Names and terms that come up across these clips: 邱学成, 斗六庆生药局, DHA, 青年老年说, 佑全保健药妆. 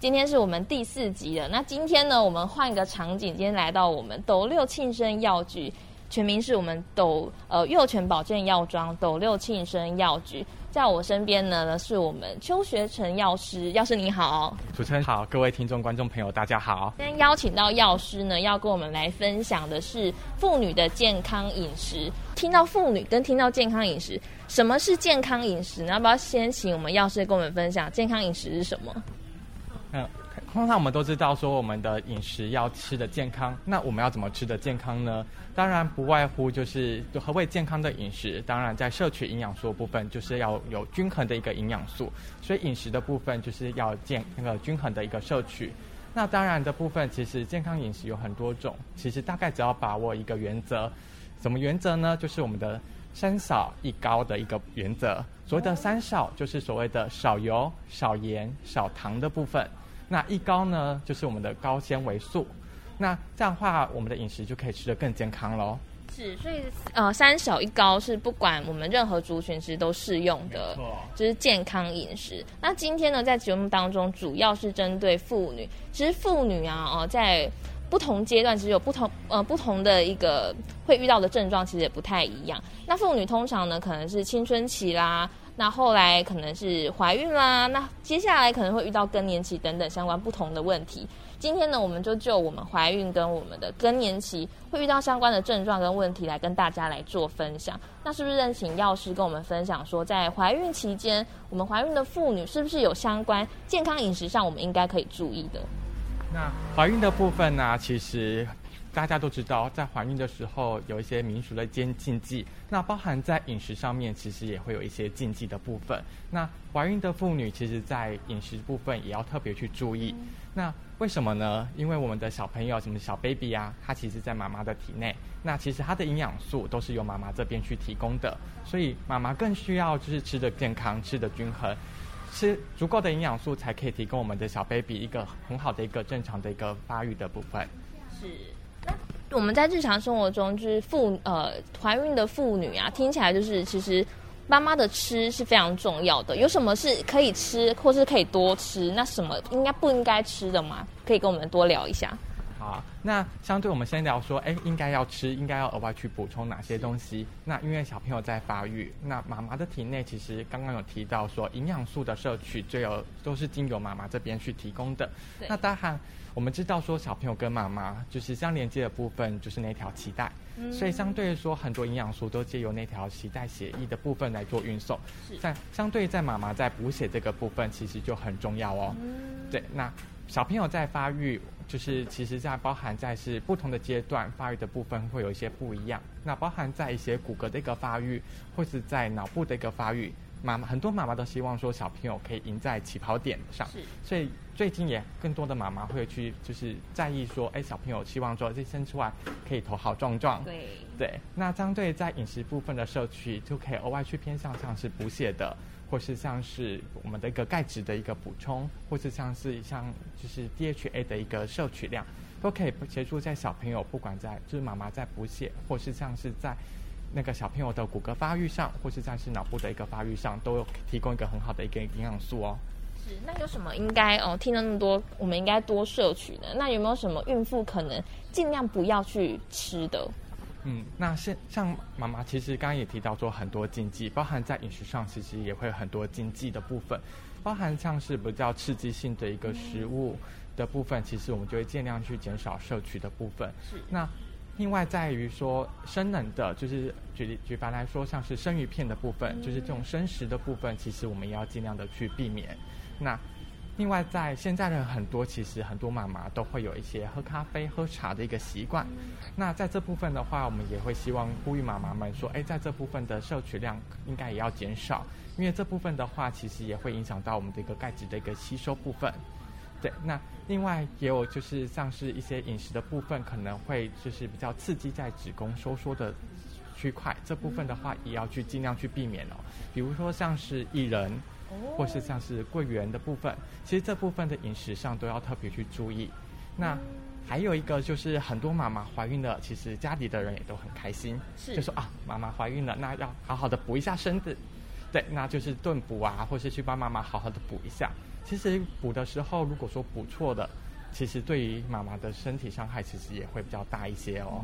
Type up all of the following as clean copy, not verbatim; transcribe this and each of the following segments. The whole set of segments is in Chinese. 今天是我们第4集了。那今天呢，我们换个场景，今天来到我们斗六庆生药局，全名是我们幼犬保健药妆斗六庆生药局。在我身边呢是我们邱学成药师，药师你好。主持人好，各位听众观众朋友大家好。今天邀请到药师呢，要跟我们来分享的是妇女的健康饮食。听到妇女跟听到健康饮食，什么是健康饮食呢？要不要先请我们药师跟我们分享健康饮食是什么？通常我们都知道说我们的饮食要吃的健康，那我们要怎么吃的健康呢？当然不外乎就是何谓健康的饮食，当然在摄取营养素的部分就是要有均衡的一个营养素，所以饮食的部分就是要均衡的一个摄取。那当然的部分，其实健康饮食有很多种，其实大概只要把握一个原则。什么原则呢？就是我们的三少一高的一个原则。所谓的三少就是所谓的少油、少盐、少糖的部分，那一高呢就是我们的高纤维素，那这样的话我们的饮食就可以吃得更健康咯。是，所以三少一高是不管我们任何族群其实都适用的，就是健康饮食。那今天呢在节目当中主要是针对妇女，其实妇女在不同阶段其实有不同的一个会遇到的症状其实也不太一样。那妇女通常呢可能是青春期啦，那后来可能是怀孕啦，那接下来可能会遇到更年期等等相关不同的问题。今天呢我们就我们怀孕跟我们的更年期会遇到相关的症状跟问题来跟大家来做分享。那是不是请药师跟我们分享说，在怀孕期间我们怀孕的妇女是不是有相关健康饮食上我们应该可以注意的？那怀孕的部分呢，其实大家都知道在怀孕的时候有一些民俗的禁忌，那包含在饮食上面其实也会有一些禁忌的部分。那怀孕的妇女其实在饮食部分也要特别去注意。那为什么呢？因为我们的小朋友什么小 baby 啊，他其实在妈妈的体内，那其实他的营养素都是由妈妈这边去提供的，所以妈妈更需要就是吃的健康，吃的均衡，吃足够的营养素才可以提供我们的小 baby 一个很好的一个正常的一个发育的部分。是，我们在日常生活中就是怀孕的妇女啊，听起来就是其实妈妈的吃是非常重要的。有什么是可以吃或是可以多吃，那什么应该不应该吃的吗？可以跟我们多聊一下。好，那相对我们先聊说应该要吃，应该要额外去补充哪些东西。那因为小朋友在发育，那妈妈的体内其实刚刚有提到说营养素的摄取都是经由妈妈这边去提供的。那当然我们知道说小朋友跟妈妈就是相连接的部分就是那条脐带，所以相对说很多营养素都借由那条脐带血液的部分来做运送，相对在妈妈在补血这个部分其实就很重要哦。对，那小朋友在发育就是其实在包含在是不同的阶段发育的部分会有一些不一样，那包含在一些骨骼的一个发育或是在脑部的一个发育，很多妈妈都希望说小朋友可以赢在起跑点上，所以最近也更多的妈妈会去就是在意说小朋友希望说这生出来可以头好壮壮。对，那相对在饮食部分的摄取就可以额外去偏向像是补血的，或是像是我们的一个钙质的一个补充，或是像就是 DHA 的一个摄取量，都可以协助在小朋友不管在就是妈妈在补血，或是像是在那个小朋友的骨骼发育上，或是在是脑部的一个发育上，都有提供一个很好的一个营养素哦。是，那有什么应该听了那么多，我们应该多摄取的？那有没有什么孕妇可能尽量不要去吃的？那像妈妈其实刚刚也提到说很多禁忌，包含在饮食上其实也会很多禁忌的部分，包含像是比较刺激性的一个食物的部分，其实我们就会尽量去减少摄取的部分。是，那另外在于说生冷的，就是举凡来说像是生鱼片的部分，就是这种生食的部分，其实我们也要尽量的去避免。那另外在现在的其实很多妈妈都会有一些喝咖啡喝茶的一个习惯，那在这部分的话我们也会希望呼吁妈妈们说在这部分的摄取量应该也要减少，因为这部分的话其实也会影响到我们的一个钙质的一个吸收部分。对，那另外也有就是像是一些饮食的部分，可能会就是比较刺激在子宫收缩的区块，这部分的话也要去尽量去避免哦。比如说像是薏仁，或是像是桂圆的部分，其实这部分的饮食上都要特别去注意。那还有一个就是很多妈妈怀孕了，其实家里的人也都很开心，就说啊，妈妈怀孕了，那要好好的补一下身子，对，那就是炖补啊，或是去帮妈妈好好的补一下。其实补的时候如果说补错的，其实对于妈妈的身体伤害其实也会比较大一些哦。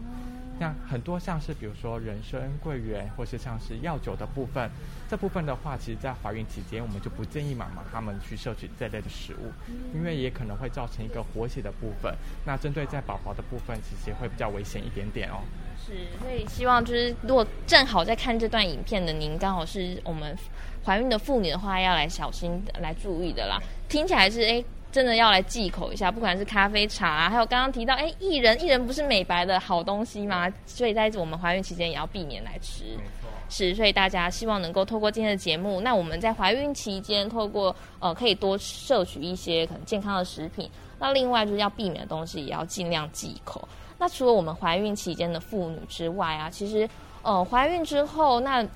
那很多像是比如说人参、桂圆，或是像是药酒的部分，这部分的话其实在怀孕期间我们就不建议妈妈她们去摄取这类的食物，因为也可能会造成一个活血的部分，那针对在宝宝的部分其实也会比较危险一点点哦。是，所以希望就是如果正好在看这段影片的您刚好是我们怀孕的妇女的话，要来小心来注意的啦。听起来是真的要来忌口一下，不管是咖啡茶啊，还有刚刚提到薏仁不是美白的好东西吗？所以在我们怀孕期间也要避免来吃。没错，是，所以大家希望能够透过今天的节目，那我们在怀孕期间透过可以多摄取一些可能健康的食品，那另外就是要避免的东西也要尽量忌口。那除了我们怀孕期间的妇女之外啊，其实怀孕之后那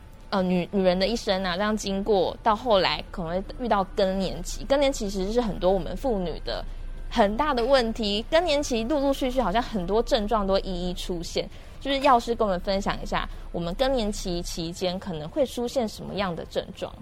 女人的一生啊，这样经过到后来可能会遇到更年期，更年期其实是很多我们妇女的很大的问题。更年期陆陆续续好像很多症状都一一出现，就是药师跟我们分享一下我们更年期期间可能会出现什么样的症状。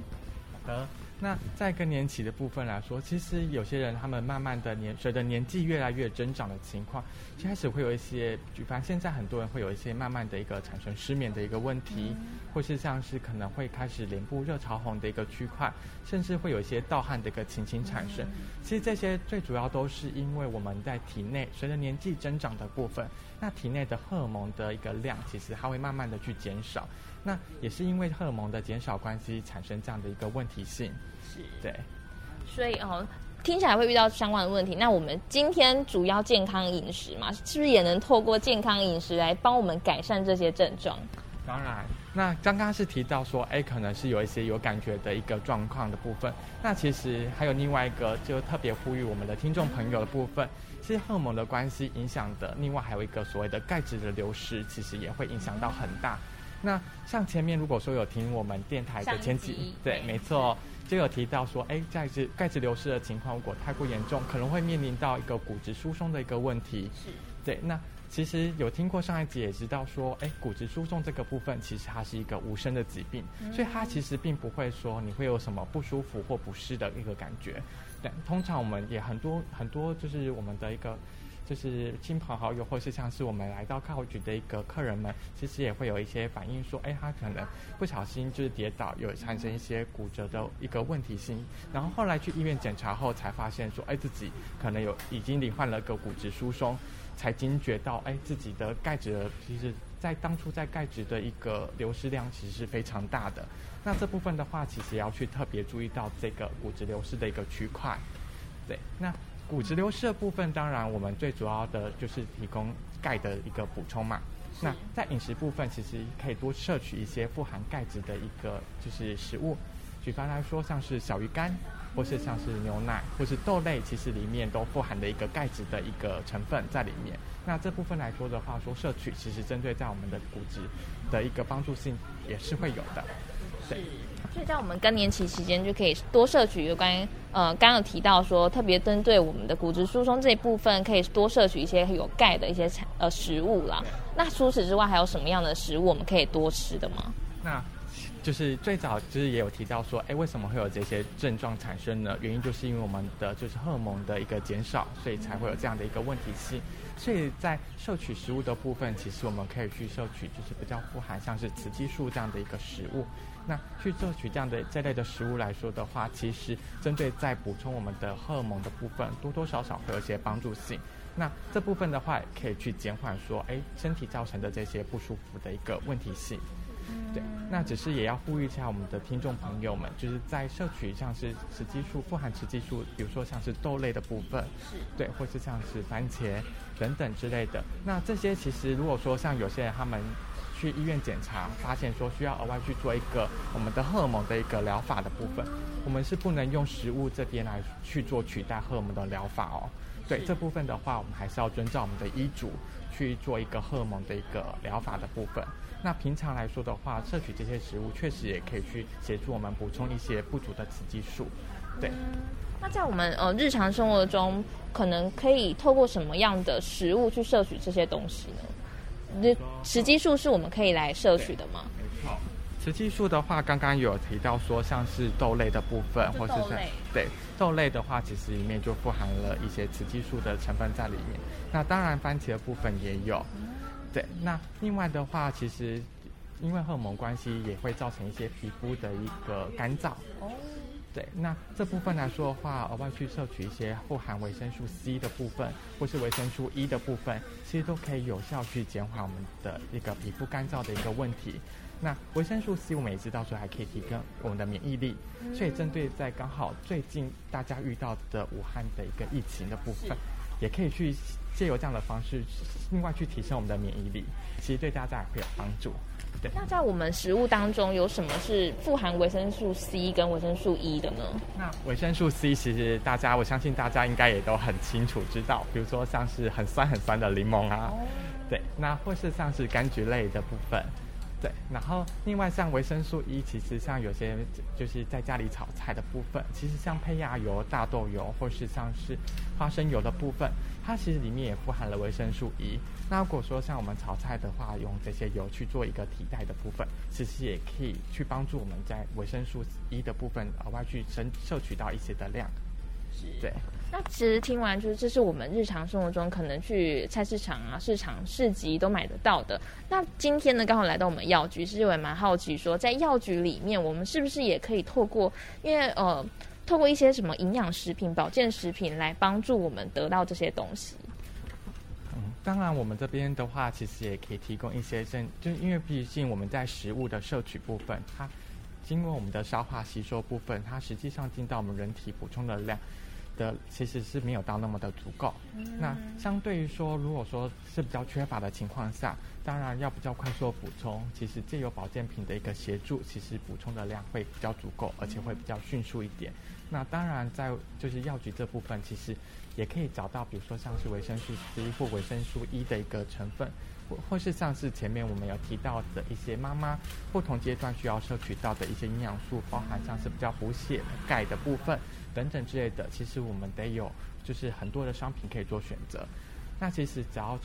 那在更年期的部分来说，其实有些人他们慢慢的随着年纪越来越增长的情况，开始会有一些，反正现在很多人会有一些慢慢的一个产生失眠的一个问题，或是像是可能会开始脸部热潮红的一个区块，甚至会有一些盗汗的一个情形产生。其实这些最主要都是因为我们在体内随着年纪增长的部分，那体内的荷尔蒙的一个量其实它会慢慢的去减少，那也是因为荷尔蒙的减少关系产生这样的一个问题性。是，对，所以听起来会遇到相关的问题。那我们今天主要健康饮食嘛，是不是也能透过健康饮食来帮我们改善这些症状？当然，那刚刚是提到说可能是有一些有感觉的一个状况的部分，那其实还有另外一个就特别呼吁我们的听众朋友的部分，其实荷尔蒙的关系影响的，另外还有一个所谓的钙质的流失，其实也会影响到很大。那像前面如果说有听我们电台的前几，对，没错，就有提到说钙质流失的情况如果太过严重，可能会面临到一个骨质疏松的一个问题。是，对，那其实有听过上一集也知道说骨质疏松这个部分其实它是一个无声的疾病，所以它其实并不会说你会有什么不舒服或不适的一个感觉。对，通常我们也很多就是我们的一个就是亲朋好友，或是像是我们来到靠局的一个客人们，其实也会有一些反应说他可能不小心就是跌倒，有产生一些骨折的一个问题性，然后后来去医院检查后才发现说自己可能已经罹患了个骨质疏松，才惊觉到自己的钙质其实在当初在钙质的一个流失量其实是非常大的。那这部分的话其实要去特别注意到这个骨质流失的一个区块。对，那骨质流失的部分，当然我们最主要的就是提供钙的一个补充嘛。那在饮食部分，其实可以多摄取一些富含钙质的一个就是食物，举凡来说，像是小鱼干，或是像是牛奶，或是豆类，其实里面都富含的一个钙质的一个成分在里面。那这部分来说的话，说摄取其实针对在我们的骨质的一个帮助性也是会有的。对。所以在我们更年期期间就可以多摄取有关于刚有提到说特别针对我们的骨质疏松这一部分可以多摄取一些有钙的一些食物啦。那除此之外还有什么样的食物我们可以多吃的吗？那就是最早就是也有提到说为什么会有这些症状产生呢？原因就是因为我们的就是荷尔蒙的一个减少，所以才会有这样的一个问题性。所以在摄取食物的部分，其实我们可以去摄取就是比较富含像是雌激素这样的一个食物，那去摄取这样的这类的食物来说的话，其实针对在补充我们的荷尔蒙的部分多多少少会有一些帮助性。那这部分的话也可以去减缓说身体造成的这些不舒服的一个问题性。对，那只是也要呼吁一下我们的听众朋友们，就是在摄取像是雌激素、富含雌激素，比如说像是豆类的部分，对，或是像是番茄等等之类的。那这些其实如果说像有些人他们去医院检查，发现说需要额外去做一个我们的荷尔蒙的一个疗法的部分，我们是不能用食物这边来去做取代荷尔蒙的疗法哦。对这部分的话，我们还是要遵照我们的医嘱去做一个荷尔蒙的一个疗法的部分。那平常来说的话，摄取这些食物确实也可以去协助我们补充一些不足的雌激素。对，那在我们日常生活中，可能可以透过什么样的食物去摄取这些东西呢？雌激素是我们可以来摄取的吗？没错，雌激素的话，刚刚有提到说像是豆类的部分，或是对豆类的话，其实里面就富含了一些雌激素的成分在里面。那当然番茄的部分也有。对，那另外的话，其实因为荷尔蒙关系，也会造成一些皮肤的一个干燥。对，那这部分来说的话，额外去摄取一些富含维生素 C 的部分，或是维生素 E 的部分，其实都可以有效去减缓我们的一个皮肤干燥的一个问题。那维生素 C 我们也知道说还可以提高我们的免疫力，所以针对在刚好最近大家遇到的武汉的一个疫情的部分，也可以去借由这样的方式，另外去提升我们的免疫力，其实对大家也会有帮助。那在我们食物当中有什么是富含维生素 C 跟维生素 E 的呢？那维生素 C 其实大家，我相信大家应该也都很清楚知道，比如说像是很酸的柠檬啊，对，那或是像是柑橘类的部分，对，然后另外像维生素 E， 其实像有些就是在家里炒菜的部分，其实像胚芽油、大豆油或是像是花生油的部分，它其实里面也富含了维生素 E。那如果说像我们炒菜的话，用这些油去做一个替代的部分，其实也可以去帮助我们在维生素 E 的部分额外去摄取到一些的量。对。那其实听完就是这是我们日常生活中可能去菜市场啊、市集都买得到的。那今天呢刚好来到我们药局，其实我也蛮好奇说，在药局里面我们是不是也可以透过透过一些什么营养食品、保健食品来帮助我们得到这些东西？当然我们这边的话其实也可以提供一些就是因为毕竟我们在食物的摄取部分，它经过我们的消化吸收部分，它实际上进到我们人体补充的量的其实是没有到那么的足够。那相对于说如果说是比较缺乏的情况下，当然要比较快速补充，其实藉由保健品的一个协助，其实补充的量会比较足够，而且会比较迅速一点。那当然在就是药局这部分，其实也可以找到比如说像是维生素 C 或维生素 E 的一个成分，或是像是前面我们有提到的一些妈妈不同阶段需要摄取到的一些营养素，包含像是比较补血、钙的部分等等之类的，其实我们得有就是很多的商品可以做选择。那其实只要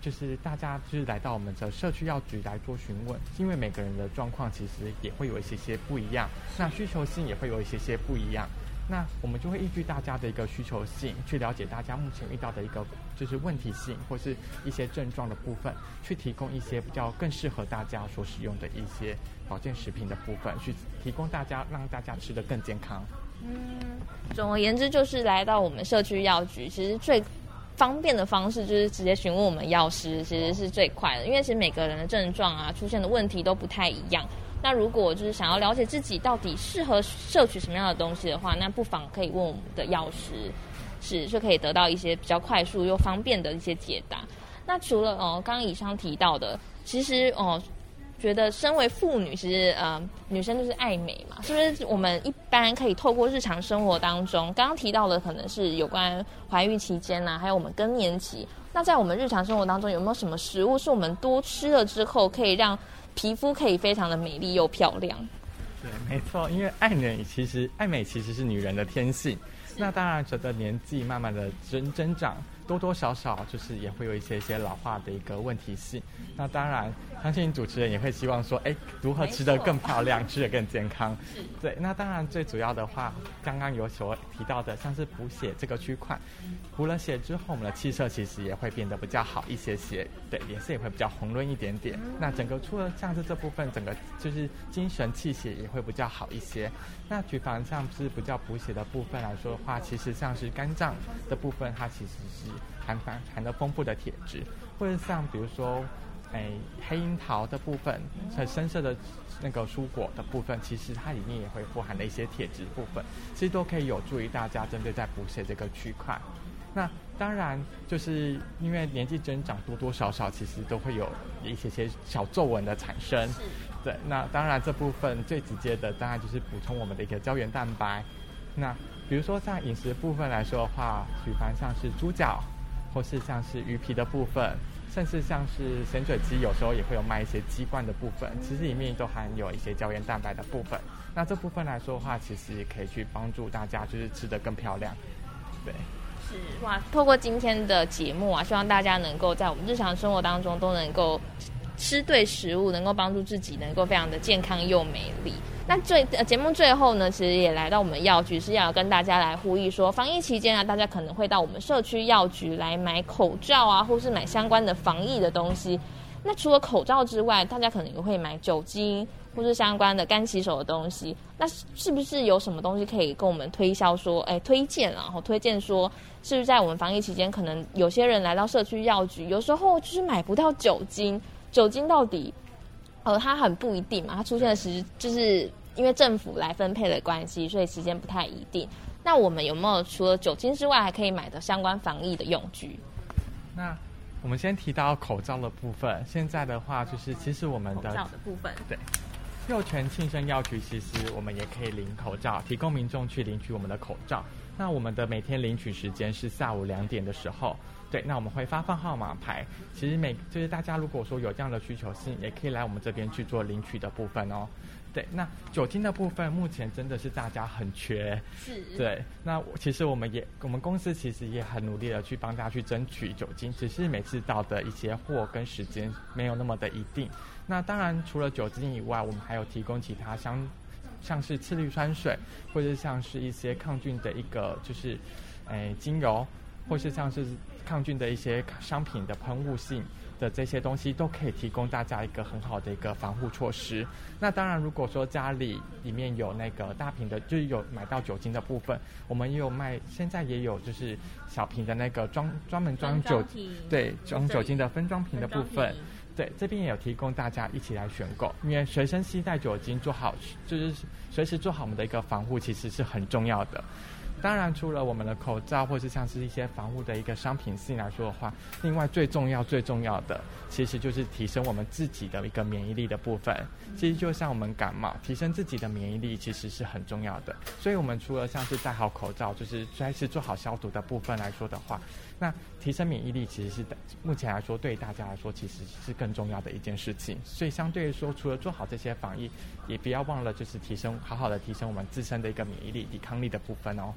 就是大家就是来到我们的社区药局来做询问，因为每个人的状况其实也会有一些不一样，那需求性也会有一些不一样，那我们就会依据大家的一个需求性去了解大家目前遇到的一个就是问题性或是一些症状的部分，去提供一些比较更适合大家所使用的一些保健食品的部分，去提供大家让大家吃得更健康。总而言之就是来到我们社区药局，其实最方便的方式就是直接询问我们药师，其实是最快的，因为其实每个人的症状啊、出现的问题都不太一样。那如果就是想要了解自己到底适合摄取什么样的东西的话，那不妨可以问我们的药师，就可以得到一些比较快速又方便的一些解答。那除了刚刚以上提到的，其实觉得身为妇女，其实女生就是爱美嘛，是不是我们一般可以透过日常生活当中，刚刚提到的可能是有关怀孕期间啊，还有我们更年期，那在我们日常生活当中有没有什么食物是我们多吃了之后可以让皮肤可以非常的美丽又漂亮？对，没错，因为爱美其实是女人的天性。那当然随着年纪慢慢的增长，多多少少就是也会有一些老化的一个问题性。那当然相信主持人也会希望说如何吃得更漂亮，吃得更健康。对，那当然最主要的话，刚刚有所提到的像是补血这个区块，补了血之后我们的气色其实也会变得比较好一些些，对，脸色也会比较红润一点点。那整个除了像是这部分，整个就是精神气血也会比较好一些。那举凡像是比较补血的部分来说的话，其实像是肝脏的部分，它其实是含了丰富的铁质，或者像比如说黑樱桃的部分，很深色的那个蔬果的部分，其实它里面也会富含了一些铁质部分，其实都可以有助于大家针对在补血这个区块。那当然就是因为年纪增长，多多少少其实都会有一些些小皱纹的产生。对，那当然这部分最直接的当然就是补充我们的一个胶原蛋白。那比如说像饮食部分来说的话，举凡像是猪脚或是像是鱼皮的部分，甚至像是咸水鸡有时候也会有卖一些鸡冠的部分，其实里面都含有一些胶原蛋白的部分。那这部分来说的话，其实可以去帮助大家就是吃得更漂亮。对，是哇，透过今天的节目啊，希望大家能够在我们日常生活当中都能够吃对食物，能够帮助自己能够非常的健康又美丽。那节目最后呢，其实也来到我们药局，是要跟大家来呼吁说，防疫期间啊，大家可能会到我们社区药局来买口罩啊，或是买相关的防疫的东西。那除了口罩之外，大家可能也会买酒精或是相关的干洗手的东西。那是不是有什么东西可以跟我们推销说，推荐啊，推荐说是不是在我们防疫期间，可能有些人来到社区药局，有时候就是买不到酒精。酒精到底它很不一定嘛，它出现的时就是因为政府来分配的关系，所以时间不太一定。那我们有没有除了酒精之外还可以买的相关防疫的用具？那我们先提到口罩的部分，现在的话就是其实我们的口罩的部分，对，幼泉庆生药局其实我们也可以领口罩，提供民众去领取我们的口罩。那我们的每天领取时间是下午2点的时候，对，那我们会发放号码牌。其实就是大家如果说有这样的需求性，也可以来我们这边去做领取的部分哦。对，那酒精的部分目前真的是大家很缺，是，对。那其实我们公司其实也很努力的去帮大家去争取酒精，只是每次到的一些货跟时间没有那么的一定。那当然除了酒精以外，我们还有提供其他像是次氯酸水，或者像是一些抗菌的一个就是精油，或是像是抗菌的一些商品的喷雾性的这些东西，都可以提供大家一个很好的一个防护措施。那当然如果说家里面有那个大瓶的，就是有买到酒精的部分，我们也有卖，现在也有就是小瓶的那个专门装酒精，对，装酒精的分装瓶的部分，对，这边也有提供大家一起来选购。因为随身携带酒精，做好就是随时做好我们的一个防护，其实是很重要的。当然除了我们的口罩或是像是一些防护的一个商品性来说的话，另外最重要的其实就是提升我们自己的一个免疫力的部分。其实就像我们感冒，提升自己的免疫力其实是很重要的，所以我们除了像是戴好口罩，就是随时做好消毒的部分来说的话，那提升免疫力其实是目前来说对大家来说其实是更重要的一件事情。所以相对于说，除了做好这些防疫，也不要忘了就是好好的提升我们自身的一个免疫力、抵抗力的部分哦。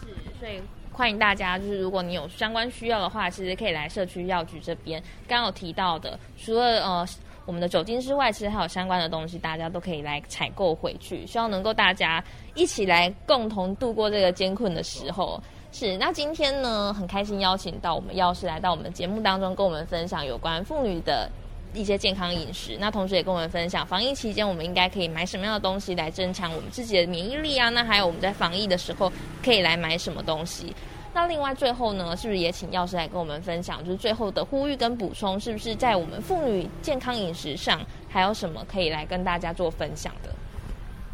是，所以欢迎大家，就是如果你有相关需要的话，其实可以来社区药局这边。刚刚有提到的，除了我们的酒精之外，其实还有相关的东西，大家都可以来采购回去。希望能够大家一起来共同度过这个艰困的时候。是，那今天呢，很开心邀请到我们药师来到我们节目当中，跟我们分享有关妇女的一些健康饮食，那同时也跟我们分享防疫期间我们应该可以买什么样的东西来增强我们自己的免疫力啊，那还有我们在防疫的时候可以来买什么东西。那另外最后呢，是不是也请药师来跟我们分享，就是最后的呼吁跟补充，是不是在我们妇女健康饮食上还有什么可以来跟大家做分享的？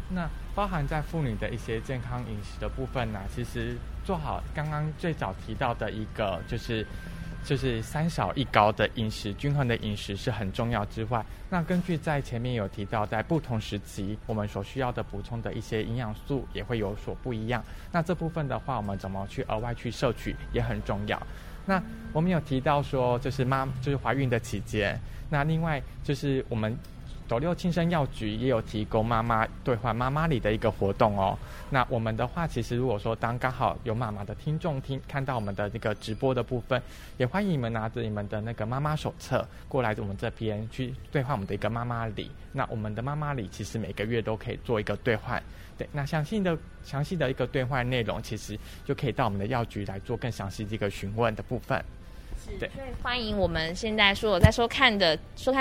那包含在妇女的一些健康饮食的部分呢，其实做好刚刚最早提到的一个就是3少1高的饮食，均衡的饮食是很重要之外，那根据在前面有提到，在不同时期我们所需要的补充的一些营养素也会有所不一样，那这部分的话我们怎么去额外去摄取也很重要。那我们有提到说就是怀孕的期间，那另外就是我们斗六庆生药局也有提供妈妈兑换妈妈礼的一个活动哦。那我们的话，其实如果说当刚好有妈妈的听众看到我们的这个直播的部分，也欢迎你们拿着你们的那个妈妈手册过来我们这边去兑换我们的一个妈妈礼。那我们的妈妈礼其实每个月都可以做一个兑换，对，那详细的一个兑换内容，其实就可以到我们的药局来做更详细的一个询问的部分。对，所以欢迎我们现在所有在收看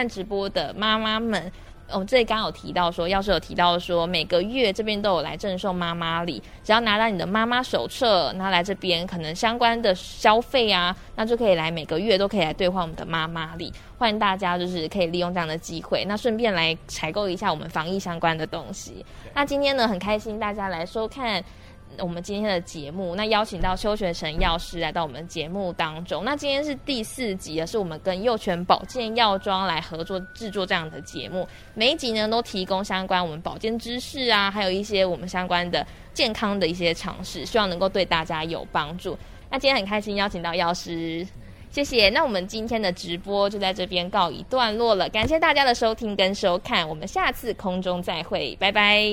直播的妈妈们，我们这里刚刚有提到说，要是有提到说每个月这边都有来赠送妈妈礼，只要拿到你的妈妈手册，拿来这边可能相关的消费啊，那就可以来每个月都可以来兑换我们的妈妈礼。欢迎大家就是可以利用这样的机会，那顺便来采购一下我们防疫相关的东西。那今天呢，很开心大家来收看我们今天的节目，那邀请到邱学成药师来到我们节目当中。那今天是第4集，也是我们跟佑全保健药妆来合作制作这样的节目。每一集呢都提供相关我们保健知识啊，还有一些我们相关的健康的一些常识，希望能够对大家有帮助。那今天很开心邀请到药师，谢谢。那我们今天的直播就在这边告一段落了，感谢大家的收听跟收看，我们下次空中再会，拜拜。